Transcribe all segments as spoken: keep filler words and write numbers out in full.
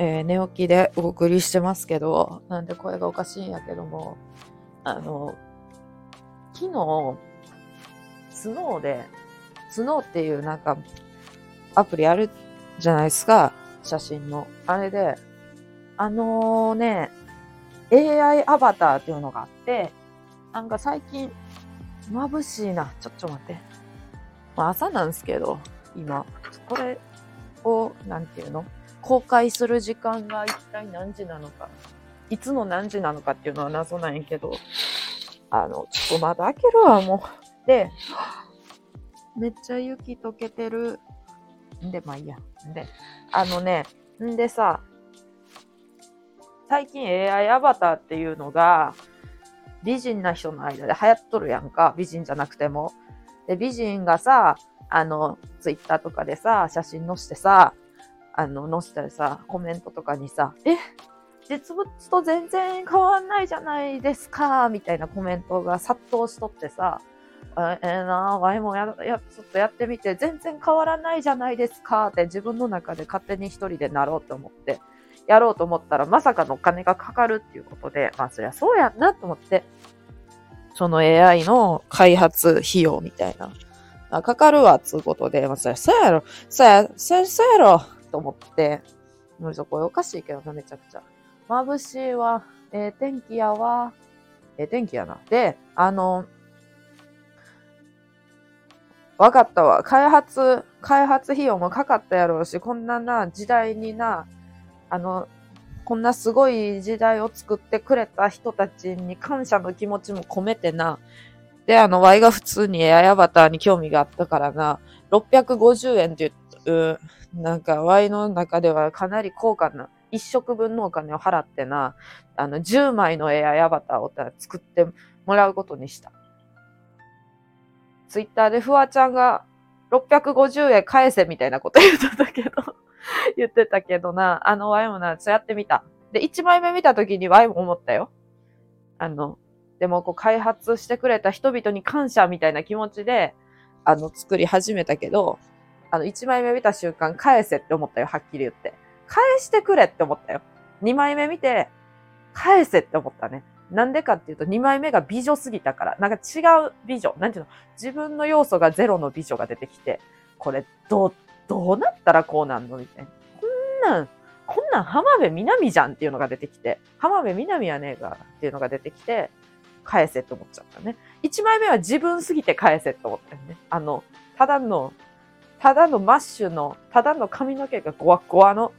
えー、寝起きでお送りしてますけど、なんで声がおかしいんやけども、あの昨日スノーでスノーっていうなんかアプリあるじゃないですか、写真のあれで、あのー、ね エーアイ アバターっていうのがあって、なんか最近眩しいな、ちょっと待って、まあ、朝なんですけど、今これをなんていうの、公開する時間が一体何時なのか、いつの何時なのかっていうのは謎なんやけど、あのちょっとまだ開けるわもう。でめっちゃ雪溶けてるんで、まあいいや。であのねんでさ、最近 エーアイ アバターっていうのが美人な人の間で流行っとるやんか、美人じゃなくても。で美人がさ、あのツイッターとかでさ写真載せてさ、あの載せたりさ、コメントとかにさ、え実物と全然変わんないじゃないですかみたいなコメントが殺到しとってさ、ええー、なぁ、わいもややちょっとやってみて全然変わらないじゃないですかって自分の中で勝手に一人でなろうと思ってやろうと思ったら、まさかのお金がかかるっていうことで、まあそりゃそうやんなと思って、その エーアイ の開発費用みたいなかかるわっつうことで、まあそりゃそうやろ、そうやそうやろと思って、もうちょっとこれおかしいけどな、めちゃくちゃ眩しいわ、えー、天気やわ、えー、天気やな。で、あのわかったわ、開発開発費用もかかったやろうし、こんなな時代にな、あのこんなすごい時代を作ってくれた人たちに感謝の気持ちも込めてな。で、あの Y が普通に エーアイ アバターに興味があったからな、ろっぴゃくごじゅうえんっていうなんか Y の中ではかなり高価な一食分のお金を払ってな、あのじゅうまいの エーアイ アバターを作ってもらうことにした。ツイッターでフワちゃんがろっぴゃくごじゅうえん返せみたいなこと言ってたけど言ってたけどな、あの Y もな、そうやってみた。でいちまいめ見た時に Y も思ったよ。あのでもこう開発してくれた人々に感謝みたいな気持ちであの作り始めたけど、あのいちまいめ見た瞬間返せって思ったよ、はっきり言って。返してくれって思ったよ。にまいめ見て、返せって思ったね。なんでかっていうと、にまいめが美女すぎたから。なんか違う美女。なんていうの？自分の要素がゼロの美女が出てきて、これ、どう、どうなったらこうなんのみたいな。こんなん、こんなん浜辺美波じゃんっていうのが出てきて、浜辺美波やねえかっていうのが出てきて、返せって思っちゃったね。いちまいめは自分すぎて返せって思ったよね。あの、ただの、ただのマッシュの、ただの髪の毛がゴワゴワの、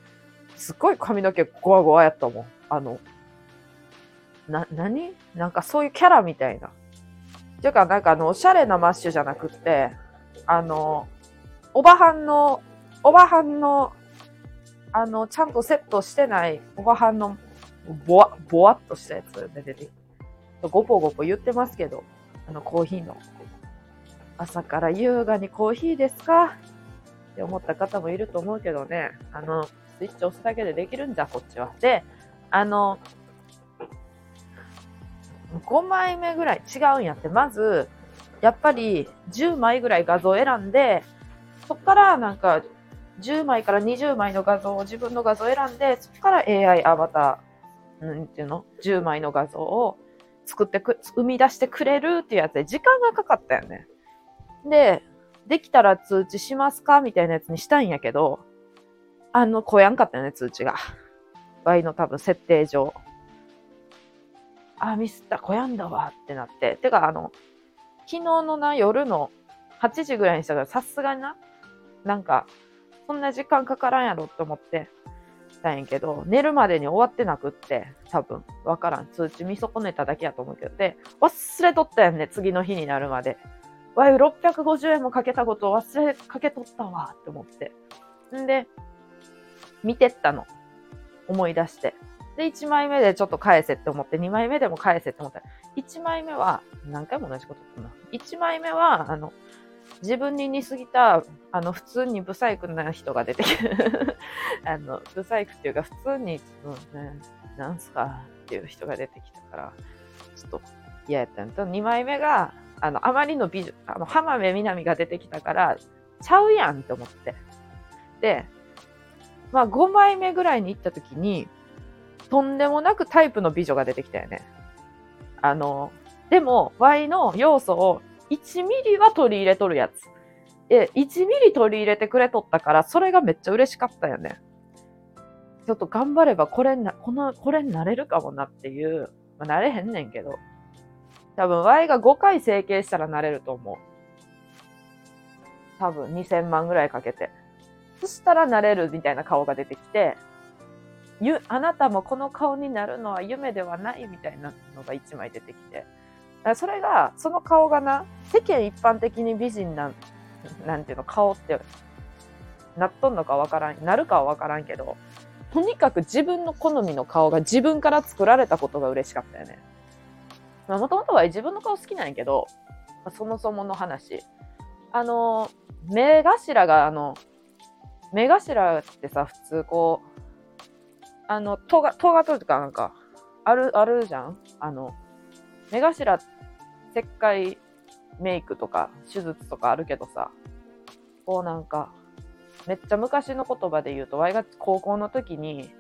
すごい髪の毛ゴワゴワやったもん。あの、な、なに？なんかそういうキャラみたいな。っていうか、なんかあの、おしゃれなマッシュじゃなくって、あの、おばはんの、おばはんの、あの、ちゃんとセットしてない、おばはんの、ぼわ、ぼわっとしたやつで出てきて、ごぽごぽ言ってますけど、あの、コーヒーの。朝から優雅にコーヒーですか？って思った方もいると思うけどね、あの、スイッチ押すだけでできるんじゃこっちは。で、あのごまいめぐらい違うんやって。まずやっぱりじゅうまいぐらい画像を選んで、そっからなんかじゅうまいからにじゅうまいの画像を、自分の画像を選んで、そっから エーアイ アバター、うんっていうのじゅうまいの画像を作ってく生み出してくれるっていうやつで時間がかかったよね。でできたら通知しますかみたいなやつにしたんやけど、あの、来やんかったよね、通知が。Y の多分、設定上。あ、ミスった、来やんだわ、ってなって。てか、あの、昨日のな、夜のはちじぐらいにしたから、さすがにな、なんか、そんな時間かからんやろって思ってたんやけど、寝るまでに終わってなくって、多分、わからん。通知見損ねただけやと思うけど。で、忘れとったやんね、次の日になるまで。Y、ろっぴゃくごじゅうえんもかけたことを忘れかけとったわ、って思って。んで、見てったの思い出して、でいちまいめでちょっと返せって思って、にまいめでも返せって思った。いちまいめは何回も同じこと言ったな。いちまいめはあの自分に似すぎた、あの普通にブサイクな人が出てきてあのブサイクっていうか普通に、うんね、なんすかっていう人が出てきたから、ちょっと嫌やったのと、にまいめがあのあまりの美女、あの浜辺美波が出てきたからちゃうやんと思って、で、まあ、ごまいめぐらいに行った時にとんでもなくタイプの美女が出てきたよね。あのでも Y の要素をいちミリは取り入れとるやつ、えいちミリ取り入れてくれとったから、それがめっちゃ嬉しかったよね。ちょっと頑張ればこれな、このこれになれるかもなっていう、まあ、なれへんねんけど、多分 Y がごかい整形したらなれると思う。多分にせんまんぐらいかけて、そしたらなれるみたいな顔が出てきて、ゆあなたもこの顔になるのは夢ではないみたいなのがいちまい出てきて、それがその顔がな、世間一般的に美人ななんていうの顔ってなっとんのかわからん、なるかはわからんけど、とにかく自分の好みの顔が自分から作られたことが嬉しかったよね。まあもともとは自分の顔好きなんやけど、そもそもの話、あの目頭があの目頭ってさ、普通こうあのとがとがとるとかなんかあるあるじゃん。あの目頭切開メイクとか手術とかあるけどさ、こうなんかめっちゃ昔の言葉で言うと、ワイが高校の時に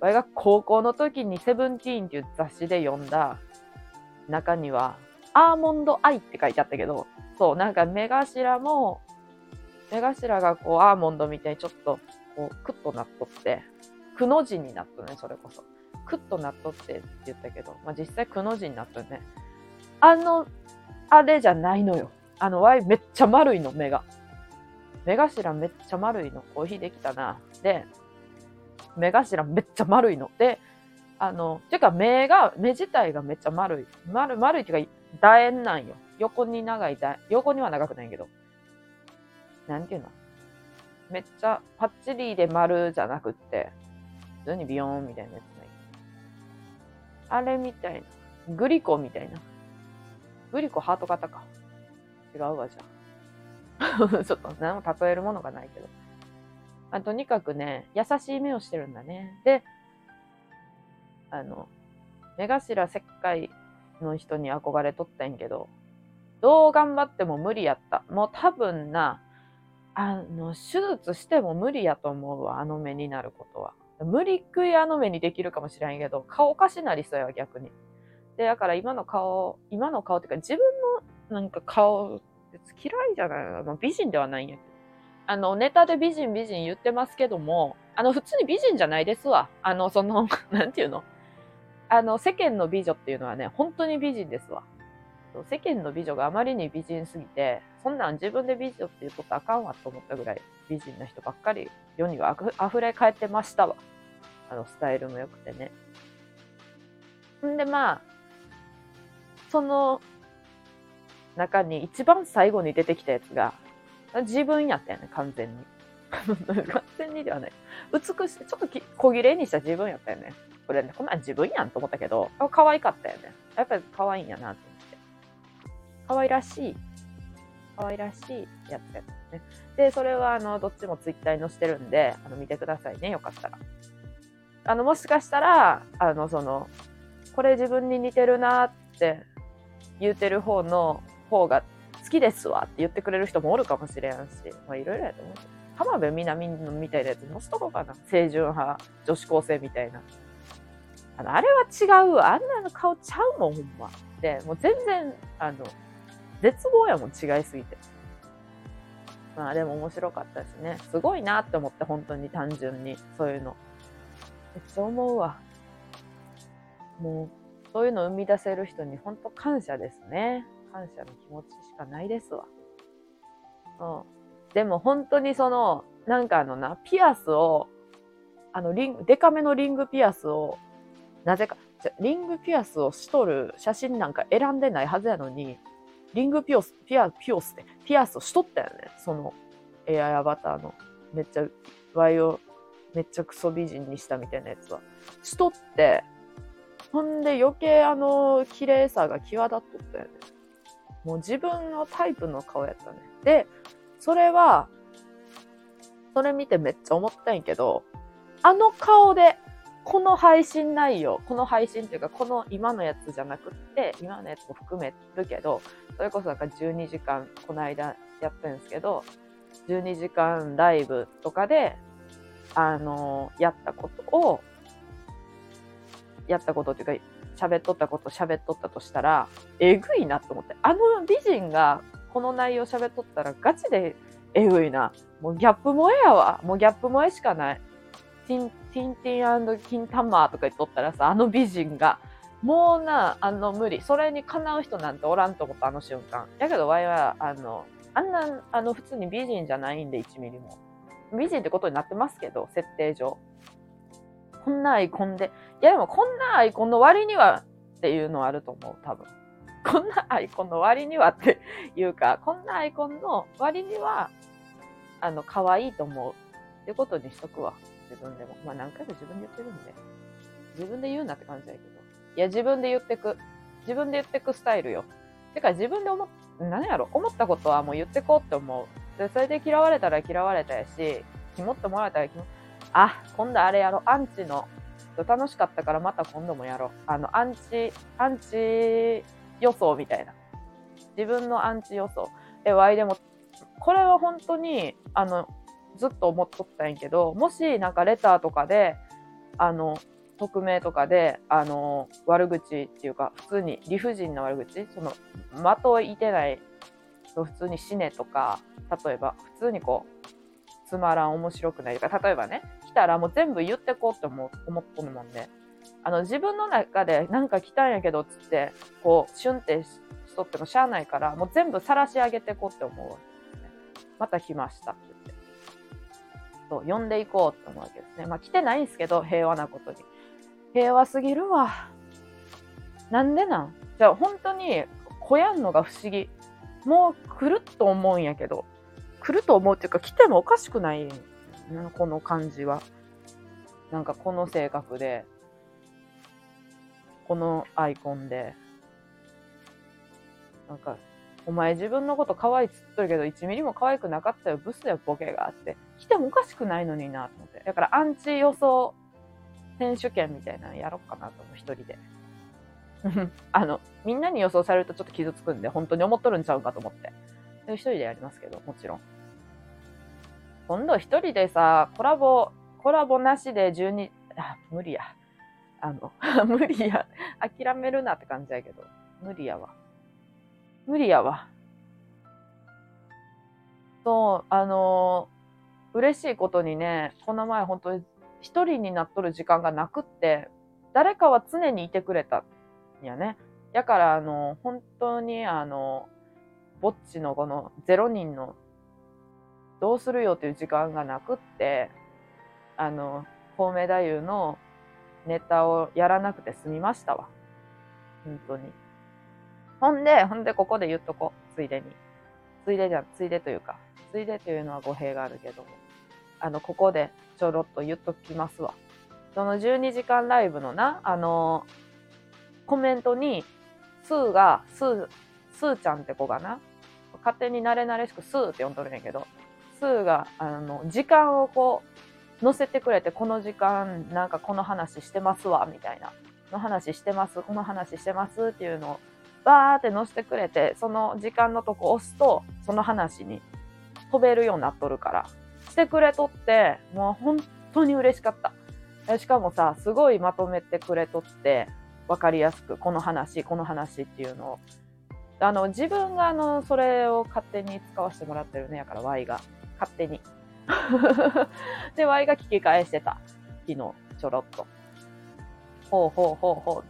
ワイが高校の時にセブンティーンっていう雑誌で読んだ中にはアーモンドアイって書いてあったけど、そうなんか目頭も目頭がこうアーモンドみたいにちょっとこうクッとなっとってくの字になったね。それこそクッとなっとってって言ったけど、まあ、実際くの字になったね。あのあれじゃないのよ。あの Y めっちゃ丸いの、目が目頭めっちゃ丸いの。コーヒーできたな。で目頭めっちゃ丸いので、あのてか目が目自体がめっちゃ丸い丸丸いっていうか楕円なんよ。横に長い楕円、横には長くないけど、なんていうの、めっちゃパッチリで丸じゃなくって普通にビヨーンみたいなやつない。あれみたいな。グリコみたいな。グリコハート型か。違うわ、じゃん。ちょっと何も例えるものがないけど。あ、とにかくね、優しい目をしてるんだね。で、あの、目頭切開の人に憧れとったんやけど、どう頑張っても無理やった。もう多分な、あの、手術しても無理やと思うわ。あの目になることは。無理食いあの目にできるかもしれんけど、顔おかしなりそうやわ、逆に。で、だから今の顔、今の顔っていうか、自分のなんか顔、嫌いじゃないの、美人ではないんやけど。あの、ネタで美人美人言ってますけども、あの、普通に美人じゃないですわ。あの、その、なんていうの、あの、世間の美女っていうのはね、本当に美人ですわ。世間の美女があまりに美人すぎて、そんなん自分で美女って言うことあかんわと思ったぐらい、美人な人ばっかり世にはあふれ返ってましたわ。あのスタイルも良くてね。んでまあ、その中に一番最後に出てきたやつが、自分やったよね、完全に。完全にではない。美しい、ちょっとき小綺麗にした自分やったよね。これね、こんなん自分やんと思ったけど、可愛かったよね。やっぱり可愛いんやなって思って。可愛らしい、可愛らしいやつやったね。で、それはあのどっちもツイッターに載せてるんで、あの見てくださいね、よかったら。あのもしかしたらあのそのこれ自分に似てるなって言うてる方の方が好きですわって言ってくれる人もおるかもしれんし、まあいろいろやと思う。浜辺美波のみたいなやつもしとこうかな、清純派女子高生みたいな。あのあれは違うわ、あんなの顔ちゃうもん、ほんま。でもう全然あの絶望やもん、違いすぎて。まあでも面白かったですね。すごいなって思って、本当に単純にそういうの。めっちゃ思うわ。もうそういうのを生み出せる人に本当感謝ですね。感謝の気持ちしかないですわ。うん、でも本当にそのなんかあのなピアスをあのリンデカめのリングピアスをなぜかリングピアスをしとる写真なんか選んでないはずやのにリングピアスピアピオスってピアスをしとったよね。そのエーアイアバターのめっちゃワイオめっちゃクソ美人にしたみたいなやつはしとって、ほんで余計あの綺麗さが際立っとったよね。もう自分のタイプの顔やったね。でそれはそれ見てめっちゃ思ったんやけど、あの顔でこの配信内容、この配信っていうか、この今のやつじゃなくって、今のやつも含めるけど、それこそなんかじゅうにじかん、この間やってるんですけど、じゅうにじかんライブとかで、あのー、やったことを、やったことっていうか、喋っとったこと喋っとったとしたら、えぐいなと思って、あの美人がこの内容喋っとったらガチでえぐいな。もうギャップ萌えやわ。もうギャップ萌えしかない。ティンティンティン&キンタマーとか言っとったらさ、あの美人が、もうな、あの無理。それにかなう人なんておらんと思った、あの瞬間。やけど、わいは、あの、あんな、あの、普通に美人じゃないんで、いちミリも。美人ってことになってますけど、設定上。こんなアイコンで。いや、でもこんなアイコンの割にはっていうのはあると思う、多分。こんなアイコンの割にはっていうか、こんなアイコンの割には、あの、可愛いと思うってことにしとくわ。自分でも。まあ何回も自分で言ってるんで。自分で言うなって感じだけど。いや、自分で言ってく。自分で言ってくスタイルよ。てか自分で思っ、何やろ、思ったことはもう言ってこうって思う。で、それで嫌われたら嫌われたやし、キモってもらえたらキモ、あ、今度あれやろ、アンチの、楽しかったからまた今度もやろう。あの、アンチ、アンチ予想みたいな。自分のアンチ予想。え、ワイでも、これは本当に、あの、ずっと思っとったんやけど、もしなんかレターとかで、あの、匿名とかで、あの、悪口っていうか、普通に理不尽な悪口、その、的を射てない、普通に死ねとか、例えば、普通にこう、つまらん面白くないとか、例えばね、来たらもう全部言ってこうって思う、思っとるもんで、あの、自分の中でなんか来たんやけどっつって、こう、シュンってしとってもしゃあないから、もう全部晒し上げてこうって思うわけですね。また来ました。呼んでいこうって思うわけですね。まあ来てないんですけど、平和なことに。平和すぎるわ。なんでなん？じゃあ本当に来やんのが不思議。もう来ると思うんやけど、来ると思うっていうか来てもおかしくないな、この感じは。なんかこの性格で、このアイコンで、なんかお前自分のこと可愛いっつっとるけどいちミリも可愛くなかったよ、ブスやボケがあって来てもおかしくないのになと思って、だからアンチ予想選手権みたいなのやろっかなと思う、一人であのみんなに予想されるとちょっと傷つくんで、本当に思っとるんちゃうかと思って一人でやりますけど、もちろん今度一人でさ、コラボコラボなしでじゅうに、あ、無理や、あの無理や諦めるなって感じやけど、無理やわ無理やわ。そう、あのー、嬉しいことにね、この前本当に一人になっとる時間がなくって、誰かは常にいてくれたんやね。やから、あのー、本当に、あのー、ぼっちのこのゼロにんの、どうするよっていう時間がなくって、あのー、コウメ太夫のネタをやらなくて済みましたわ。本当に。ほんで、ほんで、ここで言っとこう。ついでに。ついでじゃ、ついでというか。ついでというのは語弊があるけども。あの、ここでちょろっと言っときますわ。そのじゅうにじかんライブのな、あのー、コメントに、スーが、スー、スーちゃんって子がな、勝手に慣れ慣れしくスーって呼んどるんやけど、スーが、あの、時間をこう、載せてくれて、この時間、なんかこの話してますわ、みたいな。の話してます、この話してますっていうのを、バーって載せてくれて、その時間のとこ押すと、その話に飛べるようになっとるから。してくれとって、もう本当に嬉しかった。しかもさ、すごいまとめてくれとって、わかりやすく、この話、この話っていうのを。あの、自分があの、それを勝手に使わせてもらってるね。やから Y が。勝手に。で、Y が聞き返してた。昨日、ちょろっと。ほうほうほうほう。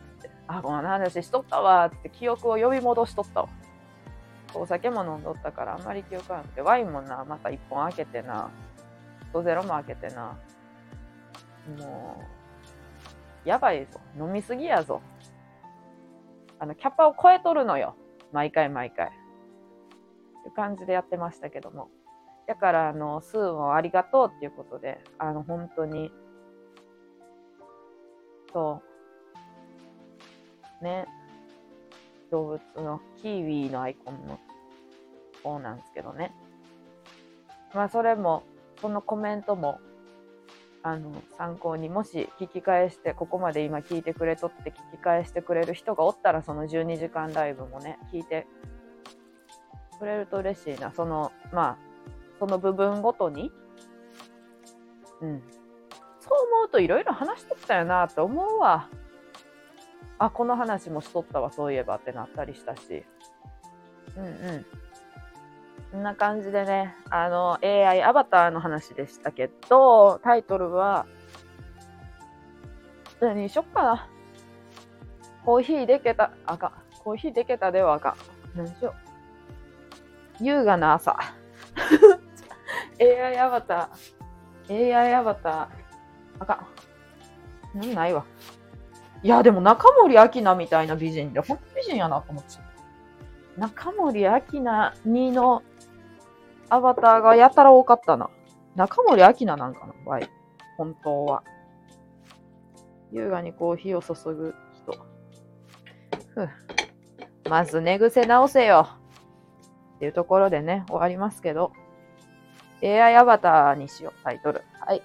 あ、この話しとったわって記憶を呼び戻しとったわ。お酒も飲んどったからあんまり記憶がなくて、ワインもな、また一本開けてな、とゼロも開けてな、もう、やばいぞ。飲みすぎやぞ。あの、キャパを超えとるのよ。毎回毎回。って感じでやってましたけども。だから、あの、スーもありがとうっていうことで、あの、本当に、そう、ね、動物のキーウィのアイコンの方なんですけどね。まあそれも、そのコメントもあの参考に、もし聞き返してここまで今聞いてくれとって聞き返してくれる人がおったら、そのじゅうにじかんライブもね聞いてくれると嬉しいな。そのまあその部分ごとに、うん、そう思うといろいろ話しとったよなって思うわ。あ、この話もしとったわそういえばってなったりしたし、うんうん。こんな感じでね、あの エーアイ アバターの話でしたけど、タイトルは何にしよっかな。コーヒーでけたあかコーヒーでけたではあか何しよう。優雅な朝。エーアイ アバター エーアイ アバターあか何ないわ。いやでも中森明菜みたいな美人で本当美人やなと思っちゃう。中森明菜にのアバターがやたら多かったな。中森明菜なんかな場合、本当は。優雅にコーヒーを注ぐ人。ふう。まず寝癖直せよ。っていうところでね、終わりますけど。エーアイ アバターにしよう、タイトル。はい。